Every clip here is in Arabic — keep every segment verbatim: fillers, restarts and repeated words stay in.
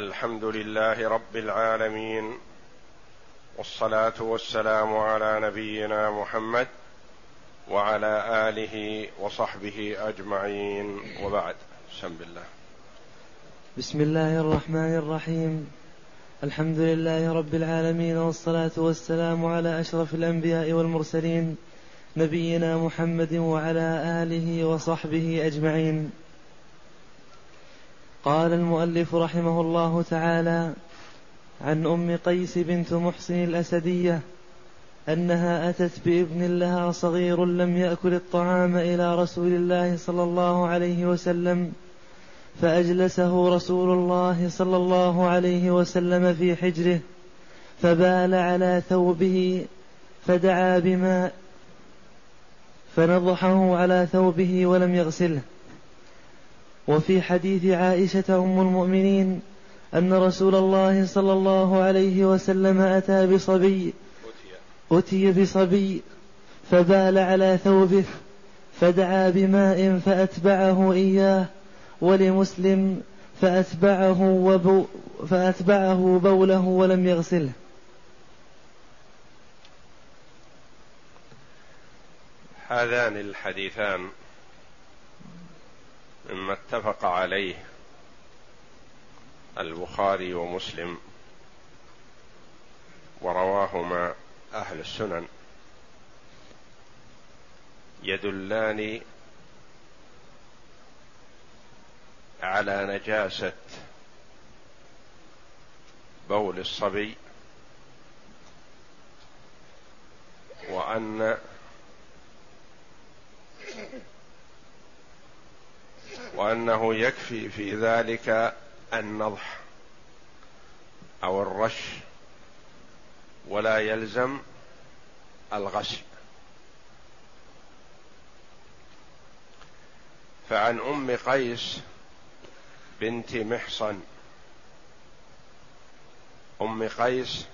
الحمد لله رب العالمين، والصلاة والسلام على نبينا محمد وعلى آله وصحبه أجمعين، وبعد. بسم الله بسم الله الرحمن الرحيم. الحمد لله رب العالمين، والصلاة والسلام على أشرف الأنبياء والمرسلين نبينا محمد وعلى آله وصحبه أجمعين. قال المؤلف رحمه الله تعالى: عن أم قيس بنت محسن الأسدية أنها أتت بابن لها صغير لم يأكل الطعام إلى رسول الله صلى الله عليه وسلم، فأجلسه رسول الله صلى الله عليه وسلم في حجره، فبال على ثوبه فدعا بماء فنضحه على ثوبه ولم يغسله. وفي حديث عائشة أم المؤمنين أن رسول الله صلى الله عليه وسلم أتى بصبي أتي بصبي فبال على ثوبه فدعا بماء فأتبعه إياه، ولمسلم فأتبعه, وبو فأتبعه بوله ولم يغسله. هذان الحديثان مما اتفق عليه البخاري ومسلم، ورواهما أهل السنن، يدلان على نجاسة بول الصبي، وأن وأنه يكفي في ذلك النضح أو الرش، ولا يلزم الغسل. فعن أم قيس بنت محصن، أم قيس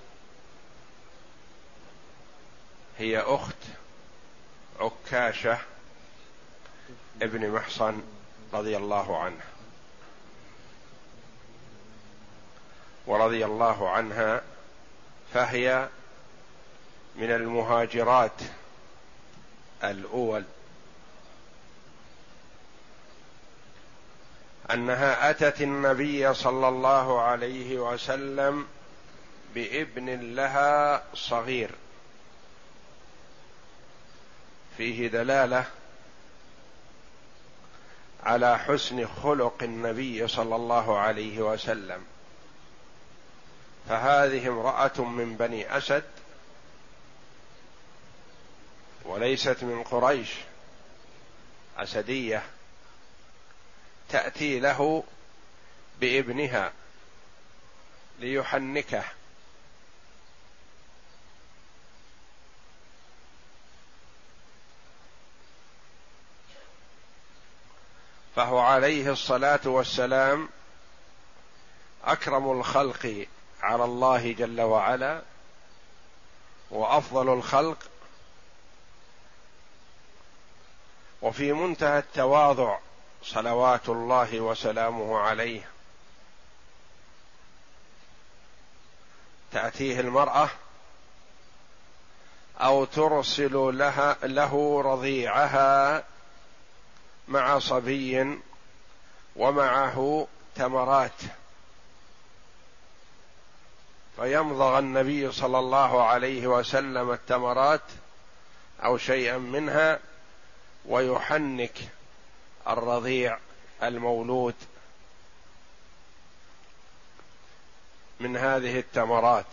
هي أخت عكاشة ابن محصن رضي الله عنه، ورضي الله عنها فهي من المهاجرات الأول. أنها أتت النبي صلى الله عليه وسلم بابن لها صغير، فيه دلالة على حسن خلق النبي صلى الله عليه وسلم، فهذه امرأة من بني أسد وليست من قريش، أسدية، تأتي له بابنها ليحنكه، فهو عليه الصلاة والسلام أكرم الخلق على الله جل وعلا، وأفضل الخلق، وفي منتهى التواضع صلوات الله وسلامه عليه. تأتيه المرأة أو ترسل لها له رضيعها مع صبي ومعه تمرات، فيمضغ النبي صلى الله عليه وسلم التمرات أو شيئا منها، ويحنك الرضيع المولود من هذه التمرات.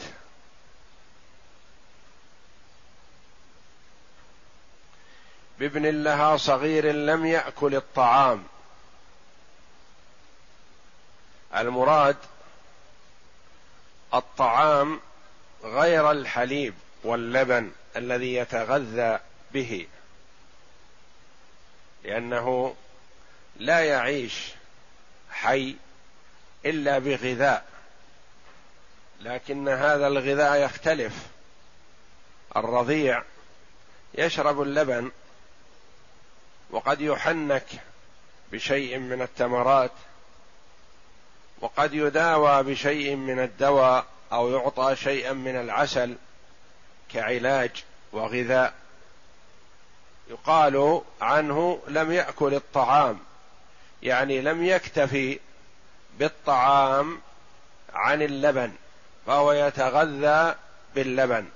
بابن لها صغير لم يأكل الطعام، المراد الطعام غير الحليب واللبن الذي يتغذى به، لأنه لا يعيش حي إلا بغذاء، لكن هذا الغذاء يختلف. الرضيع يشرب اللبن، وقد يحنك بشيء من التمرات، وقد يداوى بشيء من الدواء أو يعطى شيئا من العسل كعلاج وغذاء، يقال عنه لم يأكل الطعام، يعني لم يكتفي بالطعام عن اللبن فهو يتغذى باللبن.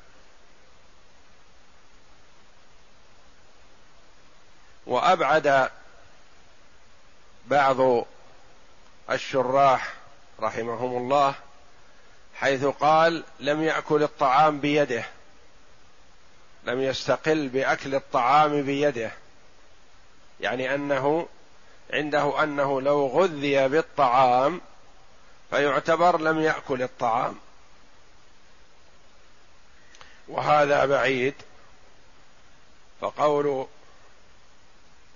وأبعد بعض الشراح رحمهم الله حيث قال لم يأكل الطعام بيده، لم يستقل بأكل الطعام بيده، يعني أنه عنده أنه لو غذي بالطعام فيعتبر لم يأكل الطعام، وهذا بعيد. فقول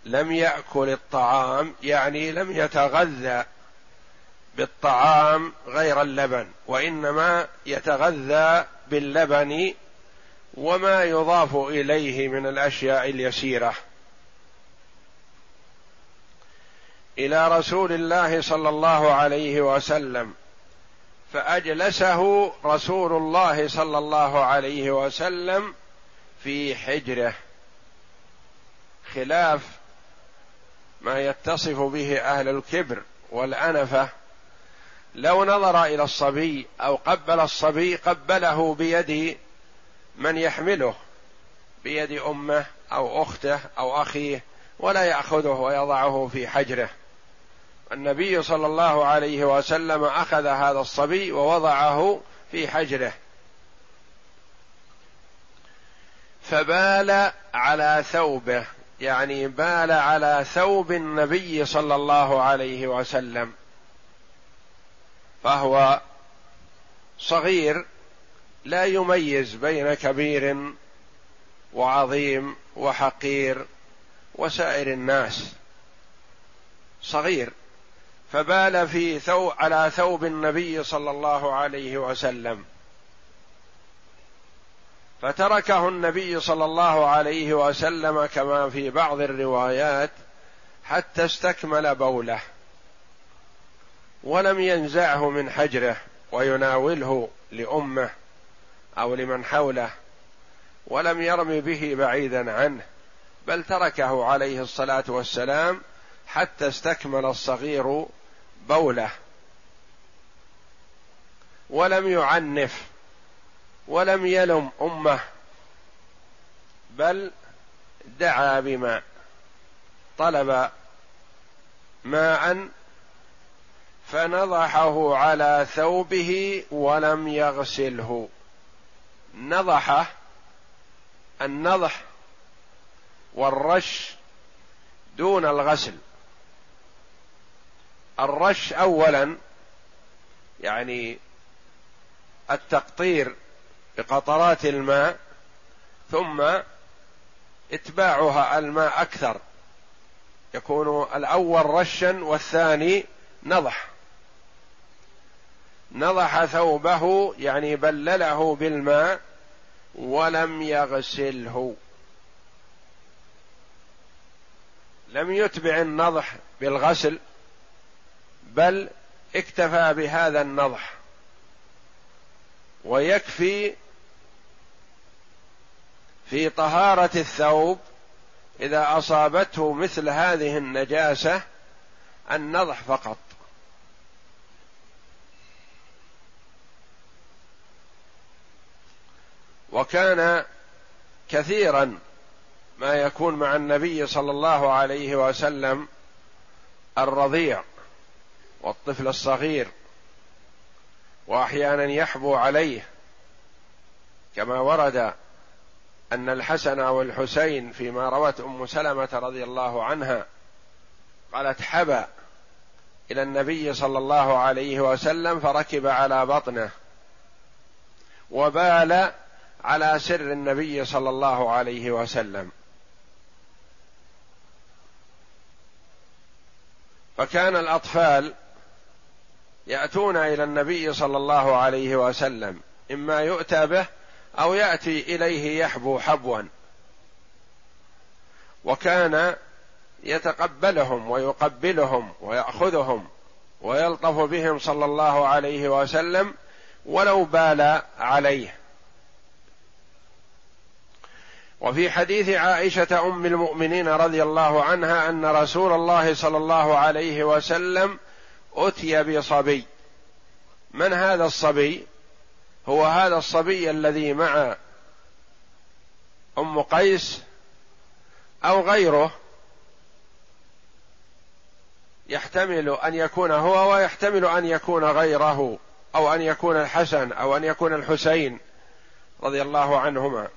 لم يأكل الطعام يعني لم يتغذى بالطعام غير اللبن، وإنما يتغذى باللبن وما يضاف إليه من الأشياء اليسيرة. إلى رسول الله صلى الله عليه وسلم فأجلسه رسول الله صلى الله عليه وسلم في حجره، خلاف ما يتصف به أهل الكبر والأنفة. لو نظر إلى الصبي أو قبل الصبي قبله بيد من يحمله، بيد أمه أو أخته أو أخيه، ولا يأخذه ويضعه في حجره. النبي صلى الله عليه وسلم أخذ هذا الصبي ووضعه في حجره، فبال على ثوبه، يعني بال على ثوب النبي صلى الله عليه وسلم، فهو صغير لا يميز بين كبير وعظيم وحقير وسائر الناس، صغير، فبال في ثوب على ثوب النبي صلى الله عليه وسلم، فتركه النبي صلى الله عليه وسلم كما في بعض الروايات حتى استكمل بوله، ولم ينزعه من حجره ويناوله لأمه أو لمن حوله، ولم يرم به بعيدا عنه، بل تركه عليه الصلاة والسلام حتى استكمل الصغير بوله، ولم يعنف ولم يلم أمه، بل دعا بماء، طلب ماء فنضحه على ثوبه ولم يغسله. نضحه النضح والرش دون الغسل. الرش أولا يعني التقطير بقطرات الماء، ثم اتباعها الماء أكثر، يكون الأول رشا والثاني نضح. نضح ثوبه يعني بلله بالماء ولم يغسله، لم يتبع النضح بالغسل بل اكتفى بهذا النضح، ويكفي في طهارة الثوب إذا أصابته مثل هذه النجاسة النضح فقط. وكان كثيرا ما يكون مع النبي صلى الله عليه وسلم الرضيع والطفل الصغير، وأحيانا يحبو عليه، كما ورد أن الحسن والحسين فيما روت أم سلمة رضي الله عنها قالت حبى إلى النبي صلى الله عليه وسلم فركب على بطنه وبال على سر النبي صلى الله عليه وسلم. فكان الأطفال يأتون إلى النبي صلى الله عليه وسلم، إما يؤتى به أو يأتي إليه يحبو حبوا، وكان يتقبلهم ويقبلهم ويأخذهم ويلطف بهم صلى الله عليه وسلم ولو بال عليه. وفي حديث عائشة أم المؤمنين رضي الله عنها أن رسول الله صلى الله عليه وسلم أتي بصبي. من هذا الصبي؟ هو هذا الصبي الذي مع أم قيس أو غيره، يحتمل أن يكون هو ويحتمل أن يكون غيره، أو أن يكون الحسن أو أن يكون الحسين رضي الله عنهما.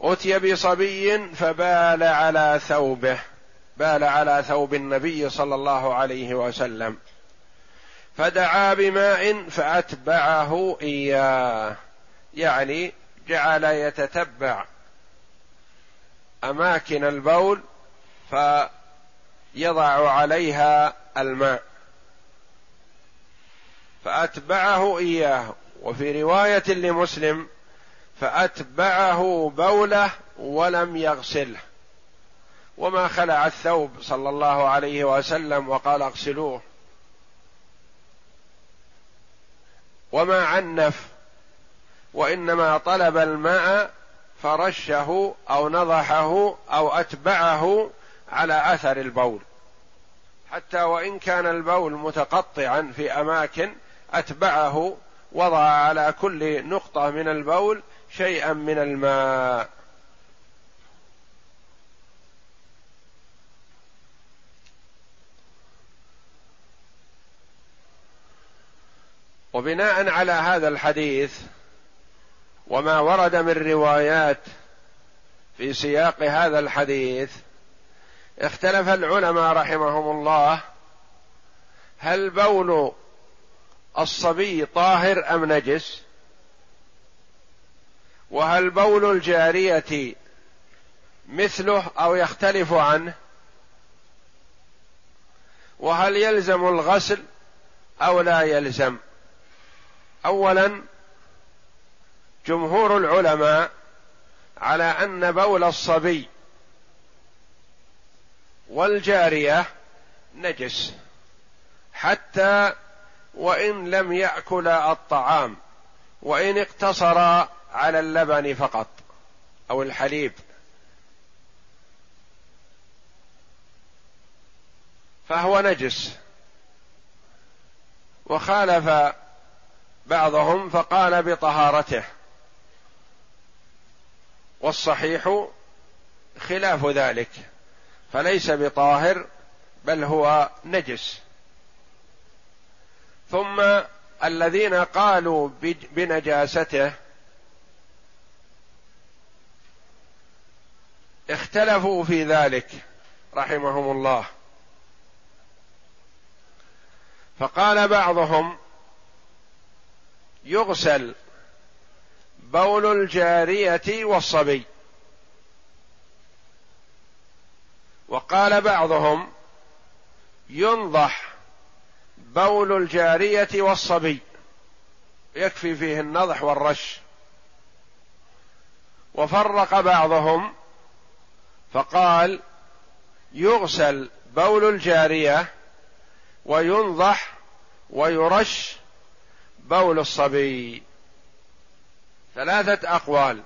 أتي بصبي فبال على ثوبه، بال على ثوب النبي صلى الله عليه وسلم، فدعا بماء فأتبعه إياه، يعني جعل يتتبع أماكن البول فيضع عليها الماء، فأتبعه إياه. وفي رواية لمسلم فأتبعه بوله ولم يغسله، وما خلع الثوب صلى الله عليه وسلم وقال اغسلوه، وما عنف، وإنما طلب الماء فرشه أو نضحه أو أتبعه على أثر البول، حتى وإن كان البول متقطعا في أماكن أتبعه، وضع على كل نقطة من البول شيئا من الماء. وبناء على هذا الحديث وما ورد من روايات في سياق هذا الحديث، اختلف العلماء رحمهم الله هل بول الصبي طاهر أم نجس، وهل بول الجارية مثله أو يختلف عنه، وهل يلزم الغسل أو لا يلزم. أولا، جمهور العلماء على أن بول الصبي والجارية نجس حتى وإن لم يأكل الطعام، وإن اقتصر على اللبن فقط أو الحليب، فهو نجس. وخالف بعضهم فقال بطهارته، والصحيح خلاف ذلك، فليس بطاهر بل هو نجس. ثم الذين قالوا بنجاسته اختلفوا في ذلك رحمهم الله، فقال بعضهم يغسل بول الجارية والصبي، وقال بعضهم ينضح بول الجارية والصبي، يكفي فيه النضح والرش. وفرق بعضهم فقال يغسل بول الجارية وينضح ويرش بول الصبي. ثلاثة أقوال.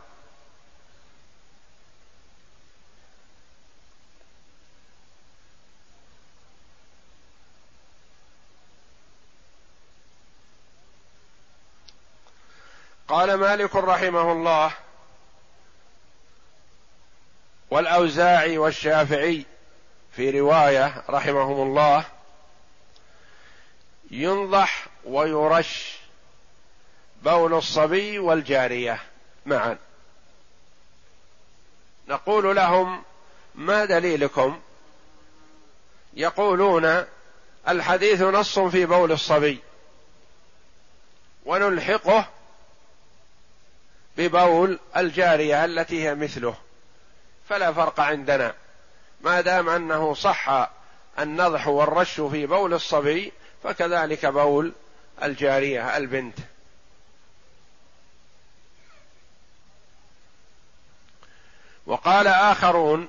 قال مالك رحمه الله والأوزاعي والشافعي في رواية رحمهم الله ينضح ويرش بول الصبي والجارية معا. نقول لهم ما دليلكم؟ يقولون الحديث نص في بول الصبي، ونلحقه ببول الجارية التي هي مثله، فلا فرق عندنا ما دام أنه صح النضح والرش في بول الصبي، فكذلك بول الجارية البنت. وقال آخرون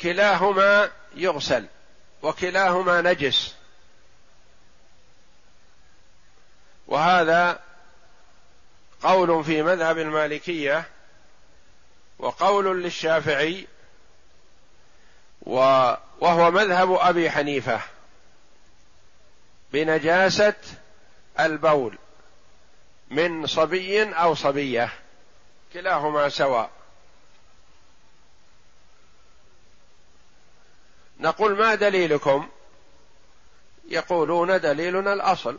كلاهما يغسل، وكلاهما نجس، وهذا قول في مذهب المالكية وقول للشافعي وهو مذهب أبي حنيفة بنجاسة البول من صبي أو صبية كلاهما سواء. نقول ما دليلكم؟ يقولون دليلنا الأصل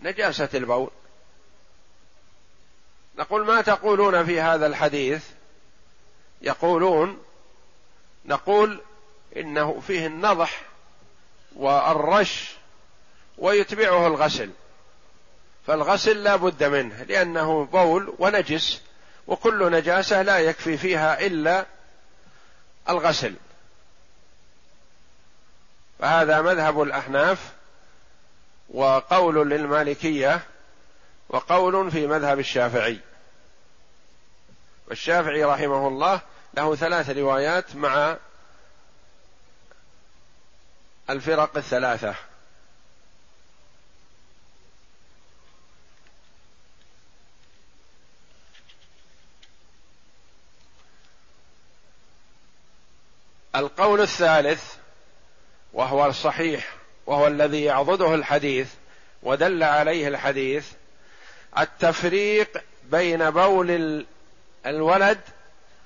نجاسة البول. نقول ما تقولون في هذا الحديث؟ يقولون نقول إنه فيه النضح والرش ويتبعه الغسل، فالغسل لا بد منه لأنه بول ونجس، وكل نجاسة لا يكفي فيها إلا الغسل. فهذا مذهب الأحناف وقول للمالكية وقول في مذهب الشافعي. والشافعي رحمه الله له ثلاث روايات مع الفرق الثلاثة. القول الثالث وهو الصحيح وهو الذي يعضده الحديث ودل عليه الحديث التفريق بين بول الولد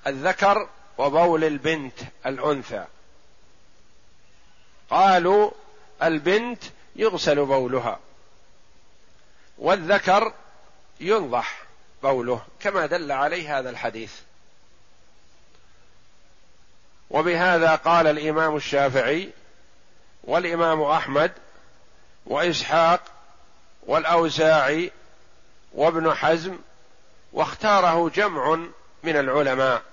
الذكر وبول البنت الأنثى. قالوا البنت يغسل بولها والذكر ينضح بوله كما دل عليه هذا الحديث. وبهذا قال الإمام الشافعي والإمام أحمد وإسحاق والأوزاعي وابن حزم، واختاره جمع من العلماء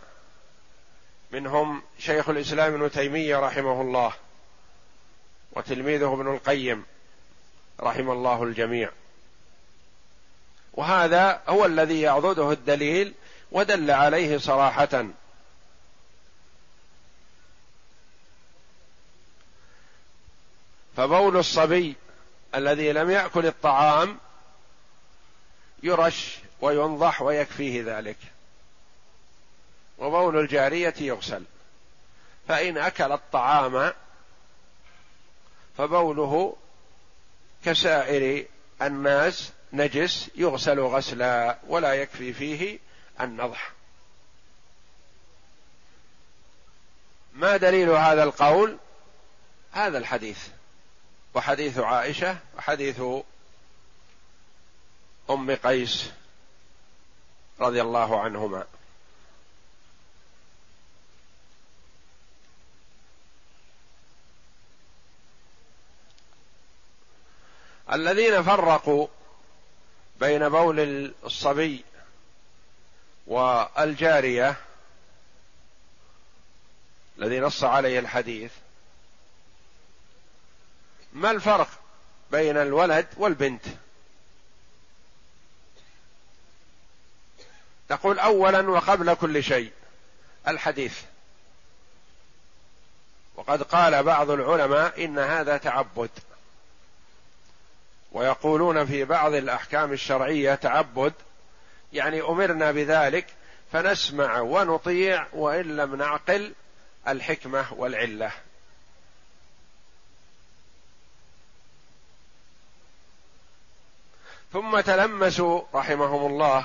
منهم شيخ الإسلام ابن تيمية رحمه الله وتلميذه ابن القيم رحم الله الجميع. وهذا هو الذي يعضده الدليل ودل عليه صراحة. فبول الصبي الذي لم يأكل الطعام يرش وينضح ويكفيه ذلك، وبول الجارية يغسل، فإن أكل الطعام فبوله كسائر الناس نجس يغسل غسلا ولا يكفي فيه النضح. ما دليل هذا القول؟ هذا الحديث وحديث عائشة وحديث أم قيس رضي الله عنهما. الذين فرقوا بين بول الصبي والجارية الذي نص عليه الحديث، ما الفرق بين الولد والبنت؟ تقول أولا وقبل كل شيء الحديث، وقد قال بعض العلماء إن هذا تعبد، ويقولون في بعض الأحكام الشرعية تعبد يعني أمرنا بذلك فنسمع ونطيع وإن لم نعقل الحكمة والعلة. ثم تلمسوا رحمهم الله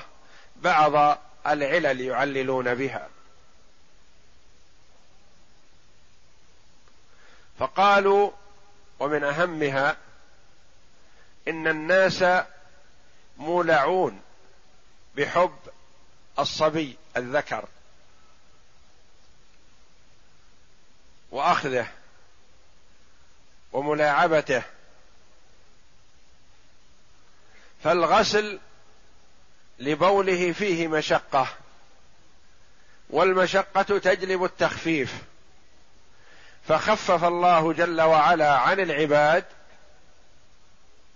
بعض العلل يعللون بها، فقالوا ومن أهمها إن الناس مولعون بحب الصبي الذكر وأخذه وملاعبته، فالغسل لبوله فيه مشقة، والمشقة تجلب التخفيف، فخفف الله جل وعلا عن العباد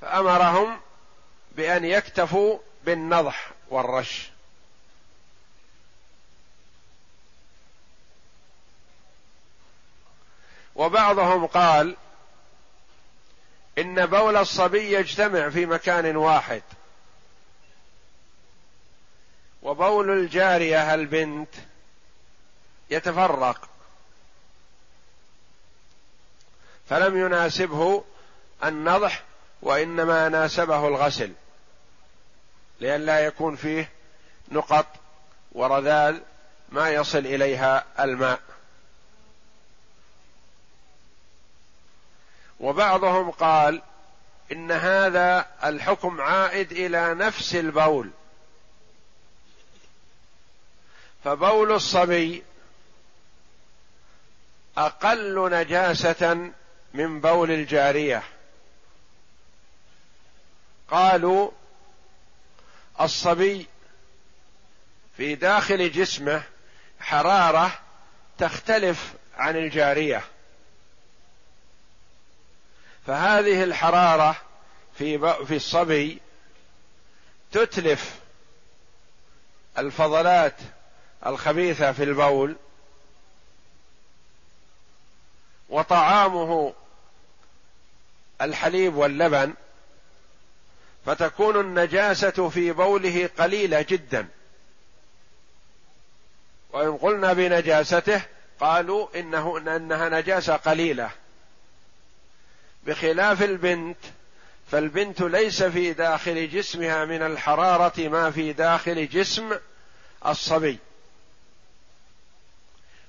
فأمرهم بأن يكتفوا بالنضح والرش. وبعضهم قال إن بول الصبي يجتمع في مكان واحد، وبول الجارية البنت يتفرق، فلم يناسبه النضح وإنما ناسبه الغسل، لئلا يكون فيه نقط ورذاذ ما يصل إليها الماء. وبعضهم قال إن هذا الحكم عائد إلى نفس البول، فبول الصبي أقل نجاسة من بول الجارية. قالوا الصبي في داخل جسمه حرارة تختلف عن الجارية، فهذه الحرارة في في الصبي تتلف الفضلات الخبيثة في البول، وطعامه الحليب واللبن، فتكون النجاسة في بوله قليلة جدا. وإن قلنا بنجاسته قالوا إنه أنها نجاسة قليلة، بخلاف البنت فالبنت ليس في داخل جسمها من الحرارة ما في داخل جسم الصبي،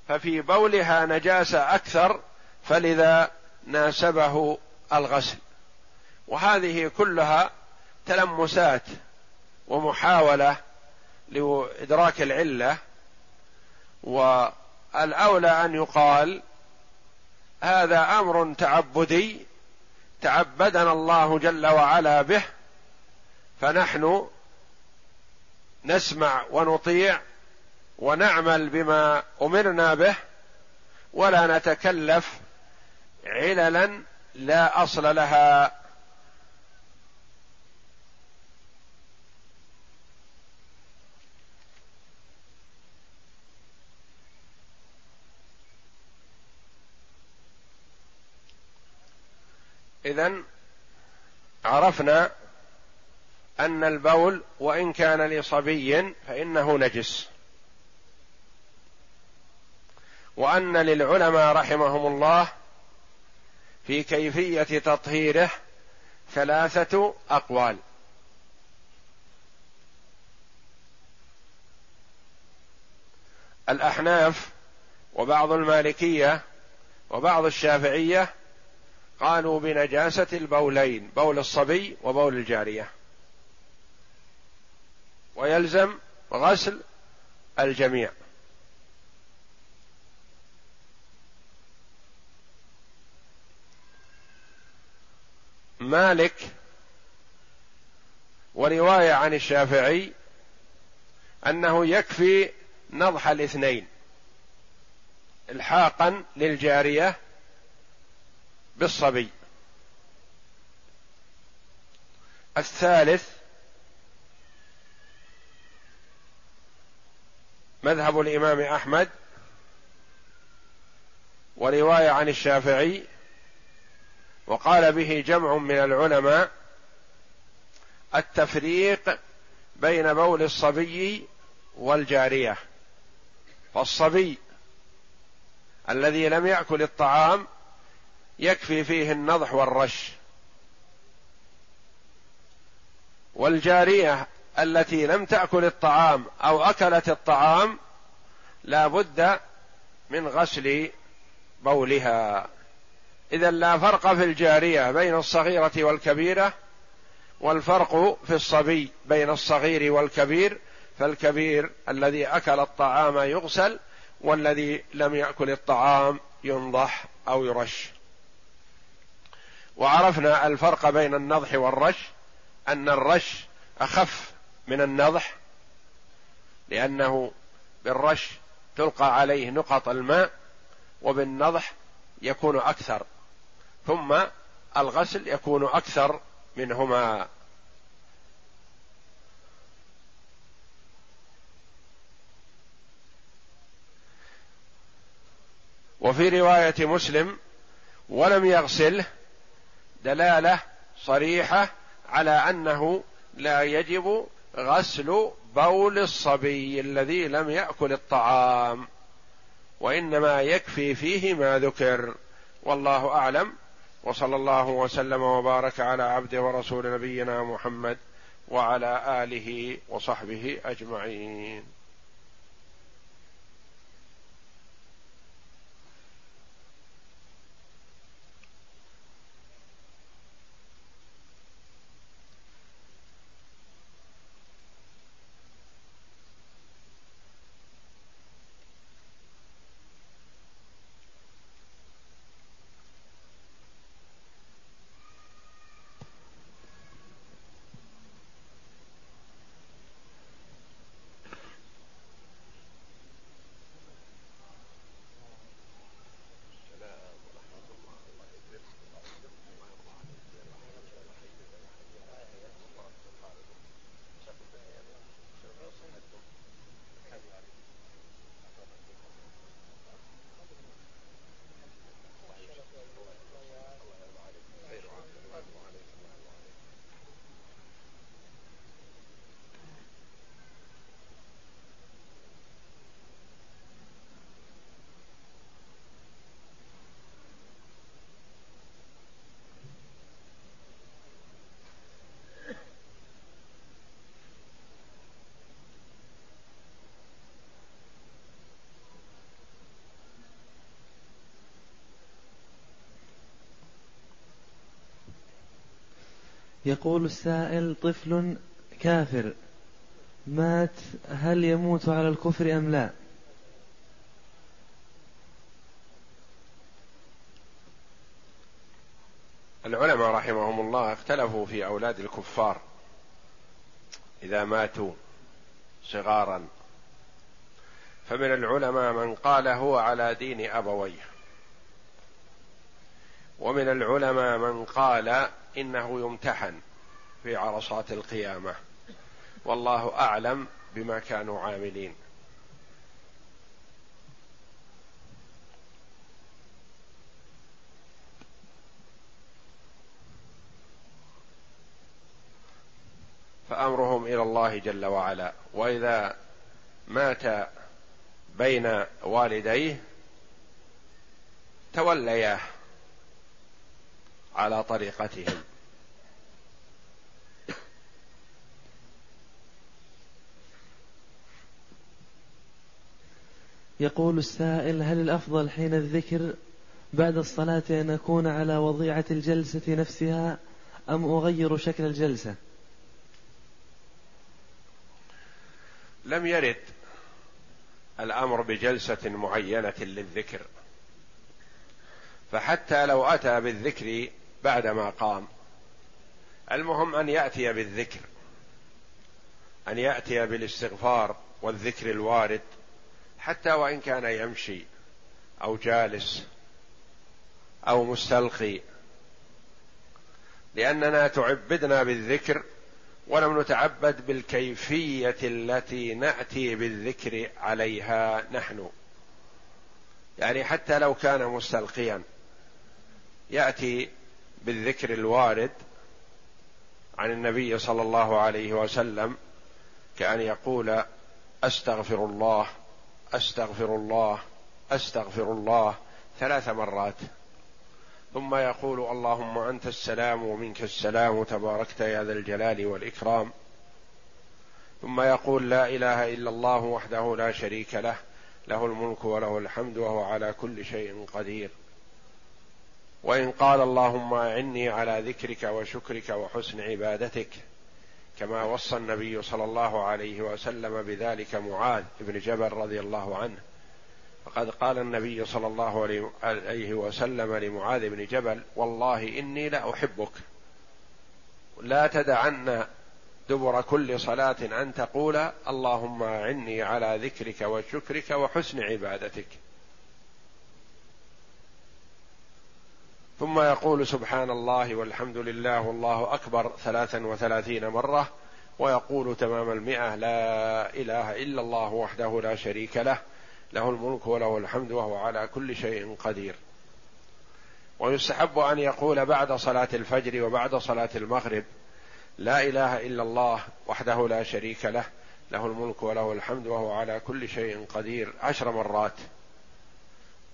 ففي بولها نجاسة أكثر، فلذا ناسبه الغسل. وهذه كلها تلمسات ومحاولة لإدراك العلة، والأولى أن يقال هذا أمر تعبدي تعبدنا الله جل وعلا به، فنحن نسمع ونطيع ونعمل بما أمرنا به، ولا نتكلف عللا لا أصل لها. إذن عرفنا أن البول وإن كان لصبي فإنه نجس، وأن للعلماء رحمهم الله في كيفية تطهيره ثلاثة أقوال. الأحناف وبعض المالكية وبعض الشافعية قالوا بنجاسة البولين، بول الصبي وبول الجارية، ويلزم غسل الجميع. مالك ورواية عن الشافعي أنه يكفي نضح الاثنين الحاقا للجارية بالصبي. الثالث مذهب الإمام أحمد ورواية عن الشافعي، وقال به جمع من العلماء، التفريق بين بول الصبي والجارية، فالصبي الذي لم يأكل الطعام يكفي فيه النضح والرش، والجارية التي لم تأكل الطعام أو أكلت الطعام لا بد من غسل بولها. إذا لا فرق في الجارية بين الصغيرة والكبيرة، والفرق في الصبي بين الصغير والكبير، فالكبير الذي أكل الطعام يغسل، والذي لم يأكل الطعام ينضح أو يرش. وعرفنا الفرق بين النضح والرش، أن الرش أخف من النضح، لأنه بالرش تلقى عليه نقط الماء، وبالنضح يكون أكثر، ثم الغسل يكون أكثر منهما. وفي رواية مسلم ولم يغسله دلالة صريحة على أنه لا يجب غسل بول الصبي الذي لم يأكل الطعام، وإنما يكفي فيه ما ذكر، والله أعلم. وصلى الله وسلم وبارك على عبده ورسول نبينا محمد وعلى آله وصحبه أجمعين. يقول السائل: طفل كافر مات، هل يموت على الكفر أم لا؟ العلماء رحمهم الله اختلفوا في أولاد الكفار إذا ماتوا صغارا، فمن العلماء من قال هو على دين أبويه، ومن العلماء من قال إنه يمتحن في عرصات القيامة، والله أعلم بما كانوا عاملين. فأمرهم إلى الله جل وعلا. وإذا مات بين والديه تولياه على طريقتهم. يقول السائل: هل الأفضل حين الذكر بعد الصلاة أن أكون على وضيعة الجلسة نفسها أم أغير شكل الجلسة؟ لم يرد الأمر بجلسة معينة للذكر، فحتى لو أتى بالذكر بعدما قام، المهم أن يأتي بالذكر، أن يأتي بالاستغفار والذكر الوارد، حتى وإن كان يمشي أو جالس أو مستلقي، لأننا تعبدنا بالذكر ولم نتعبد بالكيفية التي نأتي بالذكر عليها نحن. يعني حتى لو كان مستلقيا يأتي بالذكر الوارد عن النبي صلى الله عليه وسلم، كأن يقول: أستغفر الله أستغفر الله أستغفر الله ثلاث مرات، ثم يقول: اللهم أنت السلام ومنك السلام تباركت يا ذا الجلال والإكرام، ثم يقول: لا إله إلا الله وحده لا شريك له، له الملك وله الحمد وهو على كل شيء قدير. وإن قال: اللهم أعني على ذكرك وشكرك وحسن عبادتك، كما وصى النبي صلى الله عليه وسلم بذلك معاذ بن جبل رضي الله عنه، فقد قال النبي صلى الله عليه وسلم لمعاذ بن جبل: والله إني لأحبك، لا تدعن دبر كل صلاة أن تقول: اللهم أعني على ذكرك وشكرك وحسن عبادتك. ثم يقول: سبحان الله والحمد لله والله أكبر ثلاثا وثلاثين مرة، ويقول تمام المئة: لا إله إلا الله وحده لا شريك له، له الملك وله الحمد وهو على كل شيء قدير. ويستحب أن يقول بعد صلاة الفجر وبعد صلاة المغرب: لا إله إلا الله وحده لا شريك له، له الملك وله الحمد وهو على كل شيء قدير، عشر مرات،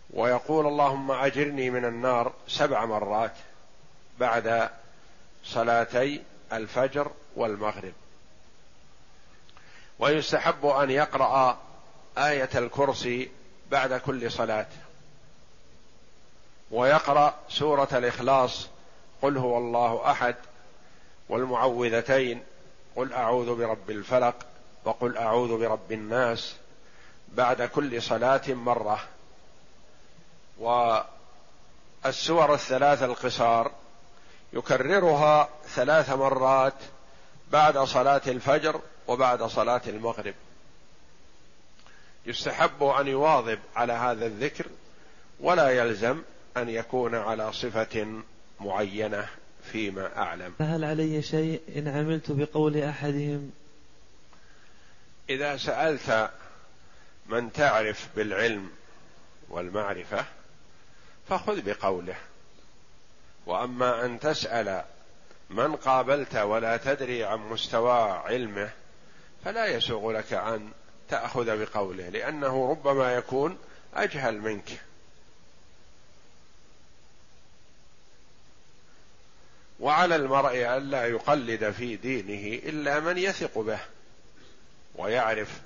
ويقول: اللهم أجرني من النار، سبع مرات بعد صلاتي الفجر والمغرب. ويستحب أن يقرأ آية الكرسي بعد كل صلاة، ويقرأ سورة الإخلاص، قل هو الله أحد، والمعوذتين، قل أعوذ برب الفلق وقل أعوذ برب الناس، بعد كل صلاة مرة. والسور الثلاث القصار يكررها ثلاث مرات بعد صلاة الفجر وبعد صلاة المغرب. يستحب أن يواظب على هذا الذكر، ولا يلزم أن يكون على صفة معينة فيما أعلم. فهل علي شيء إن عملت بقول أحدهم؟ إذا سألت من تعرف بالعلم والمعرفة فخذ بقوله، وأما أن تسأل من قابلت ولا تدري عن مستوى علمه فلا يسوغ لك أن تأخذ بقوله، لأنه ربما يكون أجهل منك. وعلى المرء ألا يقلد في دينه إلا من يثق به ويعرف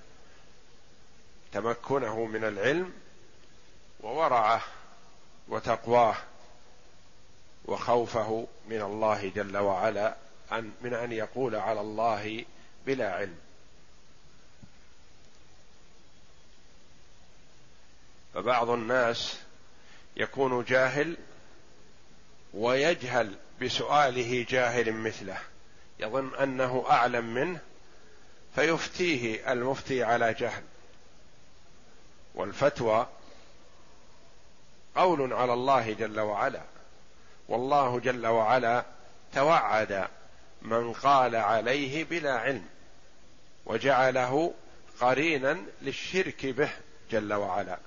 تمكنه من العلم وورعه وتقواه وخوفه من الله جل وعلا من أن يقول على الله بلا علم. فبعض الناس يكون جاهل ويجهل بسؤاله جاهل مثله، يظن أنه أعلم منه فيفتيه المفتي على جهل. والفتوى قول على الله جل وعلا، والله جل وعلا توعد من قال عليه بلا علم وجعله قرينا للشرك به جل وعلا.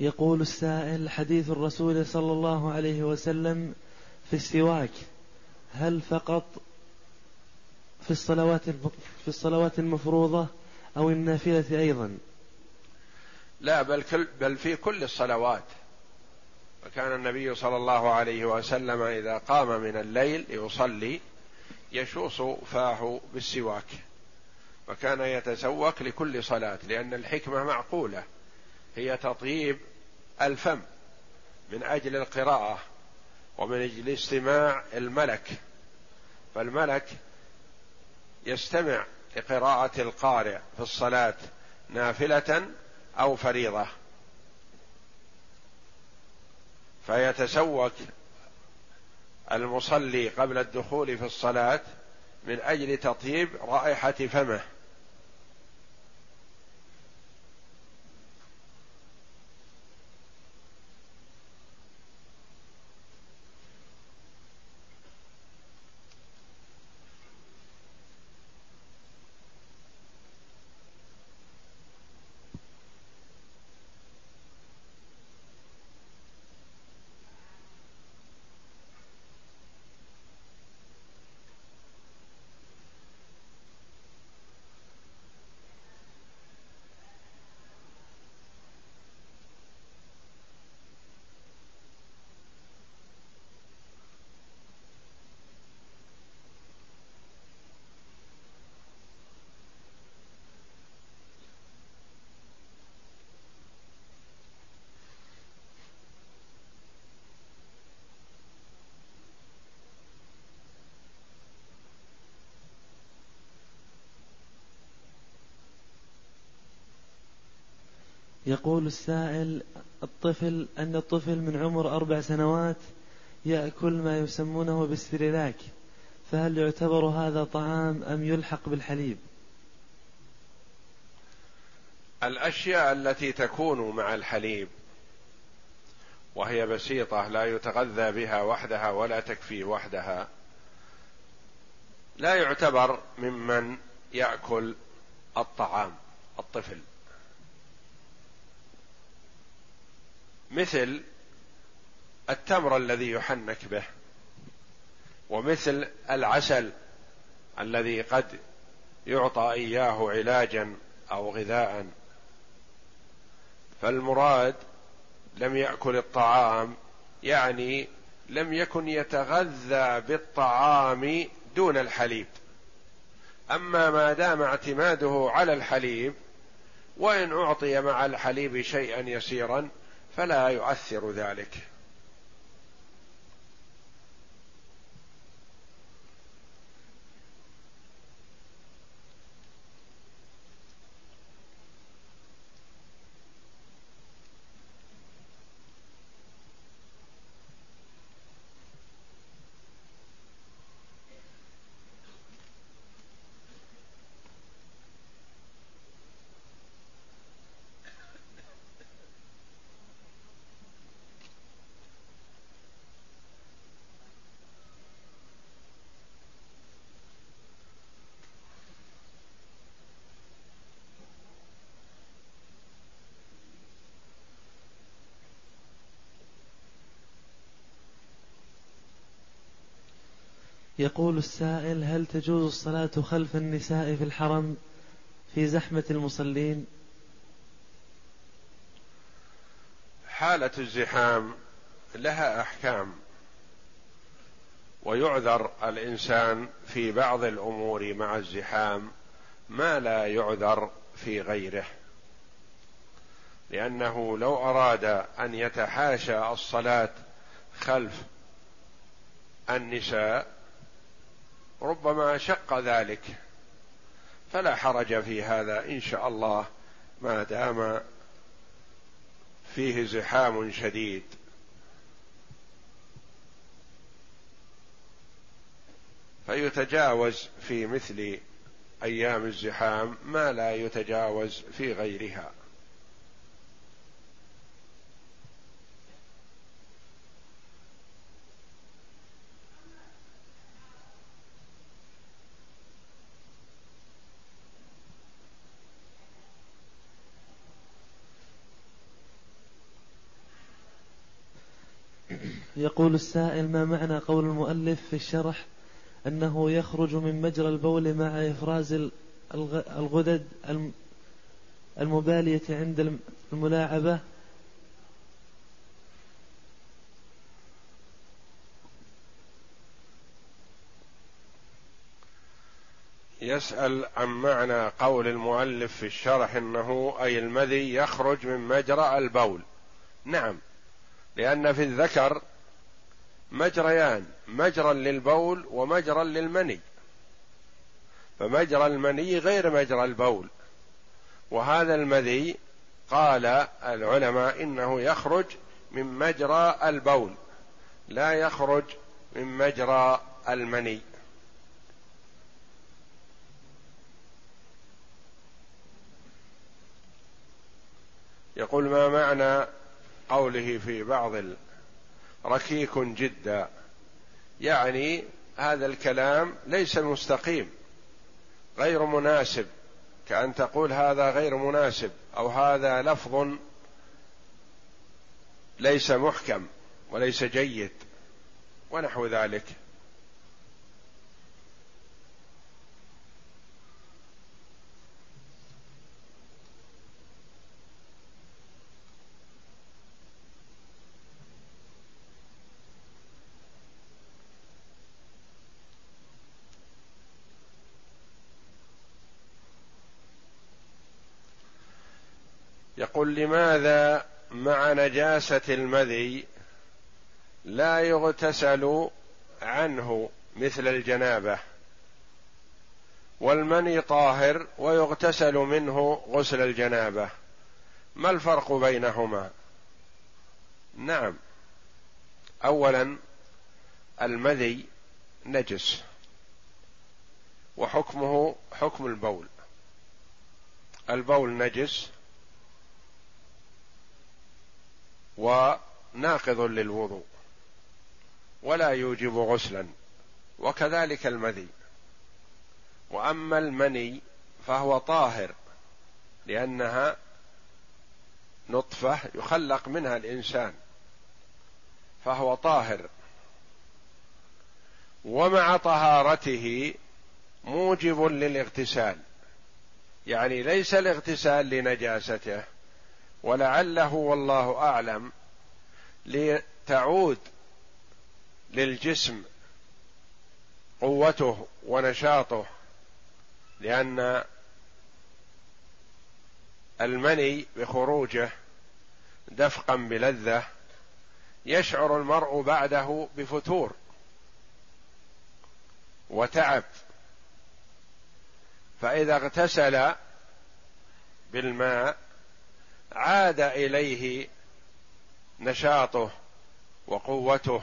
يقول السائل: حديث الرسول صلى الله عليه وسلم في السواك هل فقط في الصلوات في الصلوات المفروضة أو النافلة أيضا؟ لا، بل بل في كل الصلوات. وكان النبي صلى الله عليه وسلم إذا قام من الليل يصلي يشوص فاه بالسواك، وكان يتسوك لكل صلاة، لأن الحكمة معقولة، هي تطيب الفم من أجل القراءة ومن أجل استماع الملك، فالملك يستمع لقراءة القارئ في الصلاة نافلة أو فريضة، فيتسوك المصلي قبل الدخول في الصلاة من أجل تطيب رائحة فمه. يقول السائل: الطفل أن الطفل من عمر أربع سنوات يأكل ما يسمونه بالسريلاك، فهل يعتبر هذا طعام أم يلحق بالحليب؟ الأشياء التي تكون مع الحليب وهي بسيطة لا يتغذى بها وحدها ولا تكفي وحدها لا يعتبر ممن يأكل الطعام الطفل، مثل التمر الذي يحنك به، ومثل العسل الذي قد يعطى إياه علاجا أو غذاء. فالمراد لم يأكل الطعام يعني لم يكن يتغذى بالطعام دون الحليب. أما ما دام اعتماده على الحليب وإن أعطي مع الحليب شيئا يسيرا فلا يؤثر ذلك. يقول السائل: هل تجوز الصلاة خلف النساء في الحرم في زحمة المصلين؟ حالة الزحام لها أحكام، ويعذر الإنسان في بعض الأمور مع الزحام ما لا يعذر في غيره، لأنه لو أراد أن يتحاشى الصلاة خلف النساء ربما شق ذلك، فلا حرج في هذا إن شاء الله ما دام فيه زحام شديد. فيتجاوز في مثل أيام الزحام ما لا يتجاوز في غيرها. يقول السائل: ما معنى قول المؤلف في الشرح أنه يخرج من مجرى البول مع إفراز الغدد المبالية عند الملاعبة؟ يسأل عن معنى قول المؤلف في الشرح أنه أي المذي يخرج من مجرى البول. نعم، لأن في الذكر مجريان، مجرى للبول ومجرى للمني، فمجرى المني غير مجرى البول. وهذا المذي قال العلماء إنه يخرج من مجرى البول لا يخرج من مجرى المني. يقول: ما معنى قوله في بعض ال ركيك جدا؟ يعني هذا الكلام ليس مستقيم، غير مناسب، كأن تقول هذا غير مناسب أو هذا لفظ ليس محكم وليس جيد ونحو ذلك. يقول: لماذا مع نجاسة المذي لا يغتسل عنه مثل الجنابة، والمني طاهر ويغتسل منه غسل الجنابة، ما الفرق بينهما؟ نعم، أولا المذي نجس وحكمه حكم البول، البول نجس وناقض للوضوء ولا يوجب غسلا، وكذلك المذي. وأما المني فهو طاهر، لأنها نطفة يخلق منها الإنسان فهو طاهر، ومع طهارته موجب للاغتسال، يعني ليس الاغتسال لنجاسته، ولعله والله أعلم لتعود للجسم قوته ونشاطه، لأن المني بخروجه دفقا بلذة يشعر المرء بعده بفتور وتعب، فإذا اغتسل بالماء عاد إليه نشاطه وقوته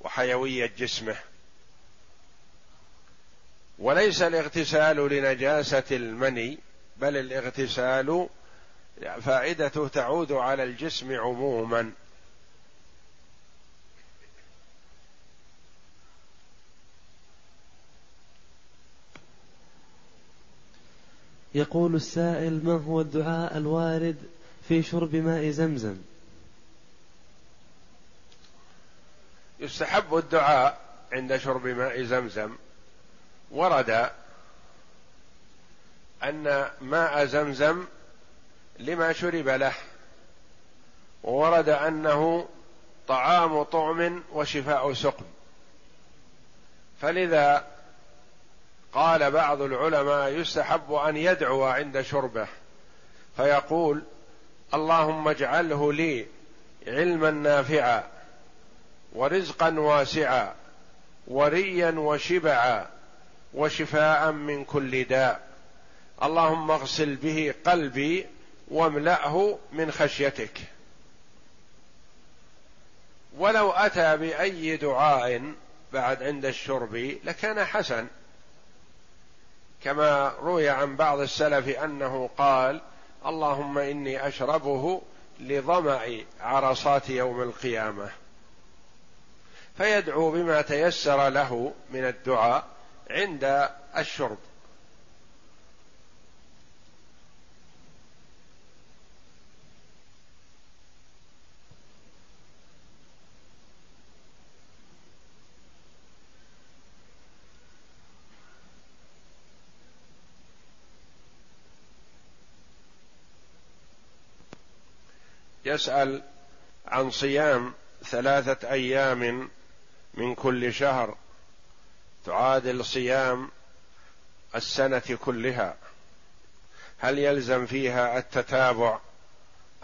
وحيوية جسمه. وليس الاغتسال لنجاسة المني، بل الاغتسال فائدته تعود على الجسم عموما. يقول السائل: ما هو الدعاء الوارد في شرب ماء زمزم؟ يستحب الدعاء عند شرب ماء زمزم. ورد أن ماء زمزم لما شرب له، وورد أنه طعام طعم وشفاء سقم، فلذا قال بعض العلماء يستحب أن يدعو عند شربه فيقول: اللهم اجعله لي علما نافعا ورزقا واسعا وريا وشبعا وشفاء من كل داء، اللهم اغسل به قلبي واملأه من خشيتك. ولو أتى بأي دعاء بعد عند الشرب لكان حسن، كما روي عن بعض السلف أنه قال: اللهم إني أشربه لظمأ عرصات يوم القيامة، فيدعو بما تيسر له من الدعاء عند الشرب. يسأل عن صيام ثلاثة أيام من كل شهر تعادل صيام السنة كلها، هل يلزم فيها التتابع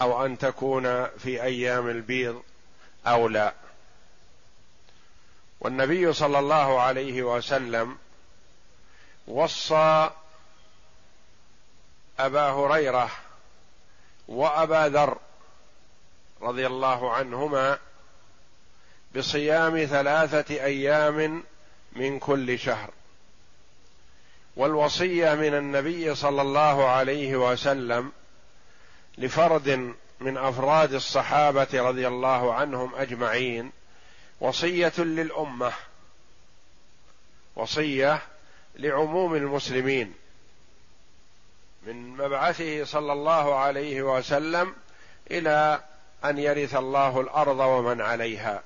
أو أن تكون في أيام البيض أو لا؟ والنبي صلى الله عليه وسلم وصى أبا هريرة وأبا ذر رضي الله عنهما بصيام ثلاثة أيام من كل شهر، والوصية من النبي صلى الله عليه وسلم لفرد من أفراد الصحابة رضي الله عنهم أجمعين وصية للأمة، وصية لعموم المسلمين من مبعثه صلى الله عليه وسلم إلى أن يرث الله الأرض ومن عليها.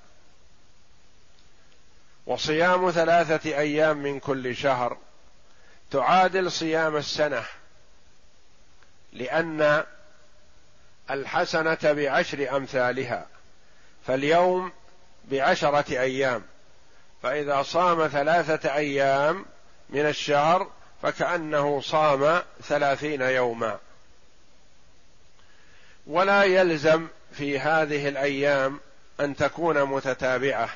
وصيام ثلاثة أيام من كل شهر تعادل صيام السنة، لأن الحسنة بعشر أمثالها، فاليوم بعشرة أيام، فإذا صام ثلاثة أيام من الشهر فكأنه صام ثلاثين يوما. ولا يلزم في هذه الأيام أن تكون متتابعة،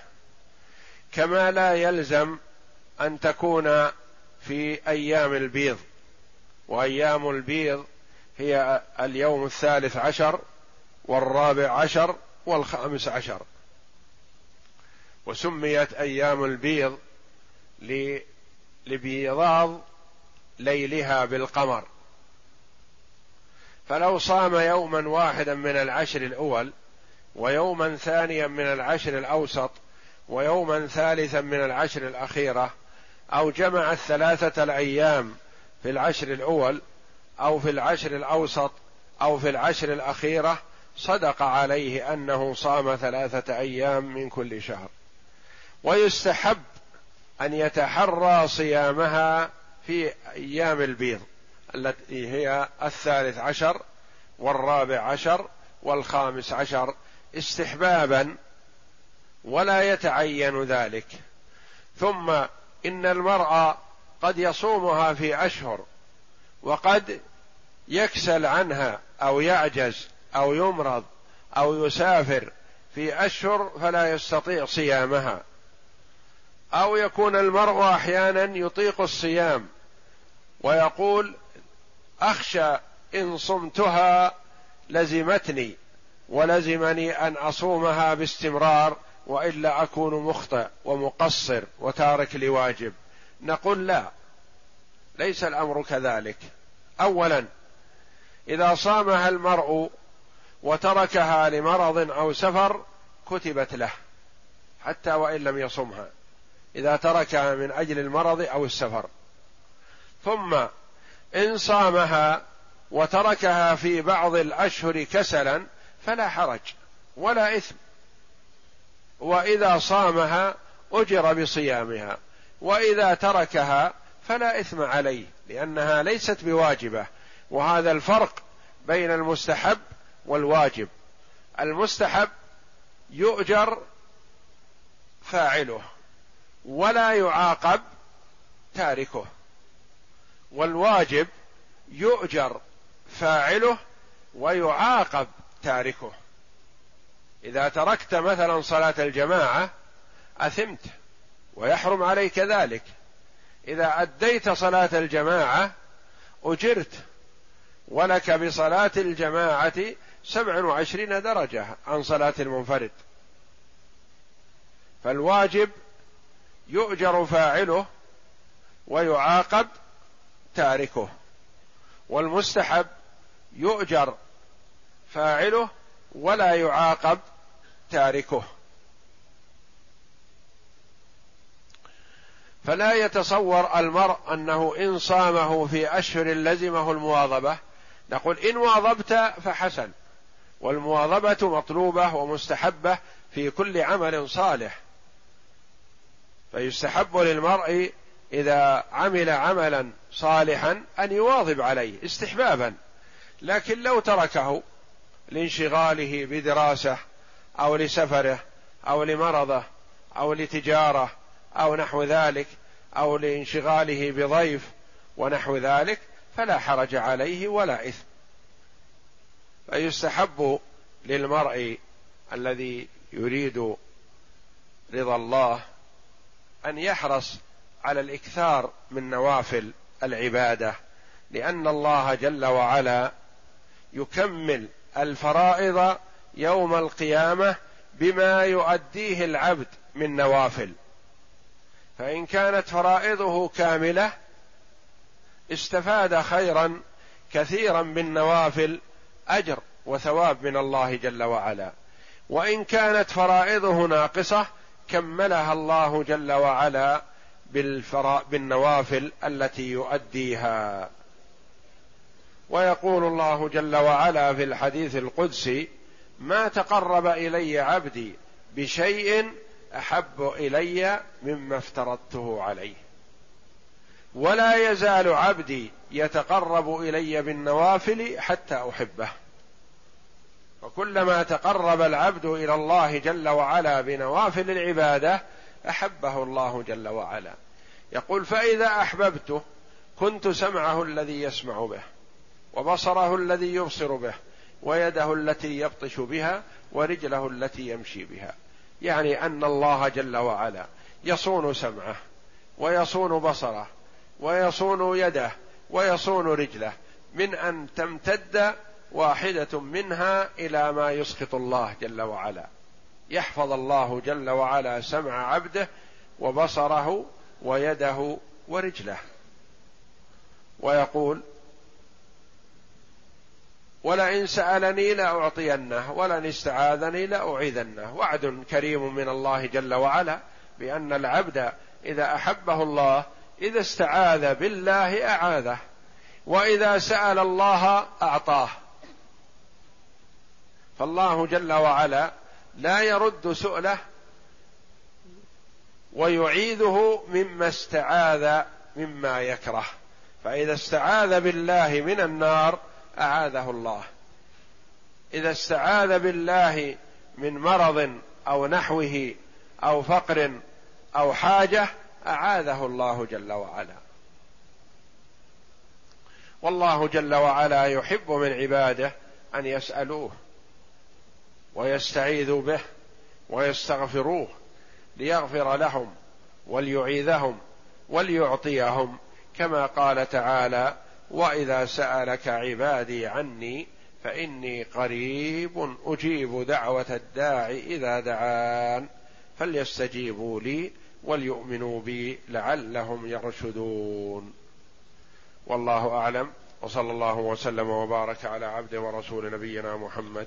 كما لا يلزم أن تكون في أيام البيض، وأيام البيض هي اليوم الثالث عشر والرابع عشر والخامس عشر، وسميت أيام البيض لبيضاض ليلها بالقمر، فلو صام يوما واحدا من العشر الأول ويوما ثانيا من العشر الأوسط ويوما ثالثا من العشر الأخيرة، أو جمع الثلاثة الأيام في العشر الأول أو في العشر الأوسط أو في العشر الأخيرة صدق عليه أنه صام ثلاثة أيام من كل شهر. ويستحب أن يتحرى صيامها في أيام البيض التي هي الثالث عشر والرابع عشر والخامس عشر استحبابا ولا يتعين ذلك. ثم إن المرأة قد يصومها في أشهر وقد يكسل عنها أو يعجز أو يمرض أو يسافر في أشهر فلا يستطيع صيامها، أو يكون المرء أحيانا يطيق الصيام ويقول أخشى إن صمتها لزمتني ولزمني أن أصومها باستمرار وإلا أكون مخطئ ومقصر وتارك لواجب. نقول لا، ليس الأمر كذلك. أولا إذا صامها المرء وتركها لمرض أو سفر كتبت له حتى وإن لم يصمها، إذا تركها من أجل المرض أو السفر. ثم إن صامها وتركها في بعض الأشهر كسلا فلا حرج ولا إثم، وإذا صامها أجر بصيامها، وإذا تركها فلا إثم عليه لأنها ليست بواجبة. وهذا الفرق بين المستحب والواجب، المستحب يؤجر فاعله ولا يعاقب تاركه، والواجب يؤجر فاعله ويعاقب تاركه. إذا تركت مثلا صلاة الجماعة أثمت ويحرم عليك ذلك، إذا أديت صلاة الجماعة أجرت ولك بصلاة الجماعة سبع وعشرين درجة عن صلاة المنفرد. فالواجب يؤجر فاعله ويعاقب تاركه، والمستحب يؤجر فاعله ولا يعاقب تاركه. فلا يتصور المرء أنه إن صامه في أشهر لزمه المواظبة. نقول إن واظبت فحسن، والمواظبة مطلوبة ومستحبة في كل عمل صالح، فيستحب للمرء إذا عمل عملا صالحا أن يواظب عليه استحبابا. لكن لو تركه لانشغاله بدراسة أو لسفره أو لمرضه أو لتجارة أو نحو ذلك أو لانشغاله بضيف ونحو ذلك فلا حرج عليه ولا إثم. فيستحب للمرء الذي يريد رضا الله أن يحرص على الإكثار من نوافل العبادة، لأن الله جل وعلا يكمل الفرائض يوم القيامة بما يؤديه العبد من نوافل، فإن كانت فرائضه كاملة استفاد خيرا كثيرا من نوافل أجر وثواب من الله جل وعلا، وإن كانت فرائضه ناقصة كملها الله جل وعلا بالنوافل التي يؤديها. ويقول الله جل وعلا في الحديث القدسي: ما تقرب إلي عبدي بشيء أحب إلي مما افترضته عليه، ولا يزال عبدي يتقرب إلي بالنوافل حتى أحبه. وكلما تقرب العبد إلى الله جل وعلا بنوافل العبادة أحبه الله جل وعلا. يقول: فإذا أحببته كنت سمعه الذي يسمع به، وبصره الذي يبصر به، ويده التي يبطش بها، ورجله التي يمشي بها. يعني أن الله جل وعلا يصون سمعه ويصون بصره ويصون يده ويصون رجله من أن تمتد واحدة منها إلى ما يسخط الله جل وعلا. يحفظ الله جل وعلا سمع عبده وبصره ويده ورجله. ويقول: ولئن سألني لأعطينه ولئن استعاذني لأعيذنه. وعد كريم من الله جل وعلا بأن العبد إذا أحبه الله إذا استعاذ بالله أعاذه، وإذا سأل الله أعطاه. فالله جل وعلا لا يرد سؤله ويعيده مما استعاذ مما يكره. فإذا استعاذ بالله من النار أعاذه الله، إذا استعاذ بالله من مرض أو نحوه أو فقر أو حاجة أعاذه الله جل وعلا. والله جل وعلا يحب من عباده أن يسألوه ويستعيذوا به ويستغفروه ليغفر لهم وليعيذهم وليعطيهم، كما قال تعالى: وإذا سألك عبادي عني فإني قريب أجيب دعوة الداعي إذا دعان فليستجيبوا لي وليؤمنوا بي لعلهم يرشدون. والله أعلم، وصلى الله وسلم وبارك على عبد ورسول نبينا محمد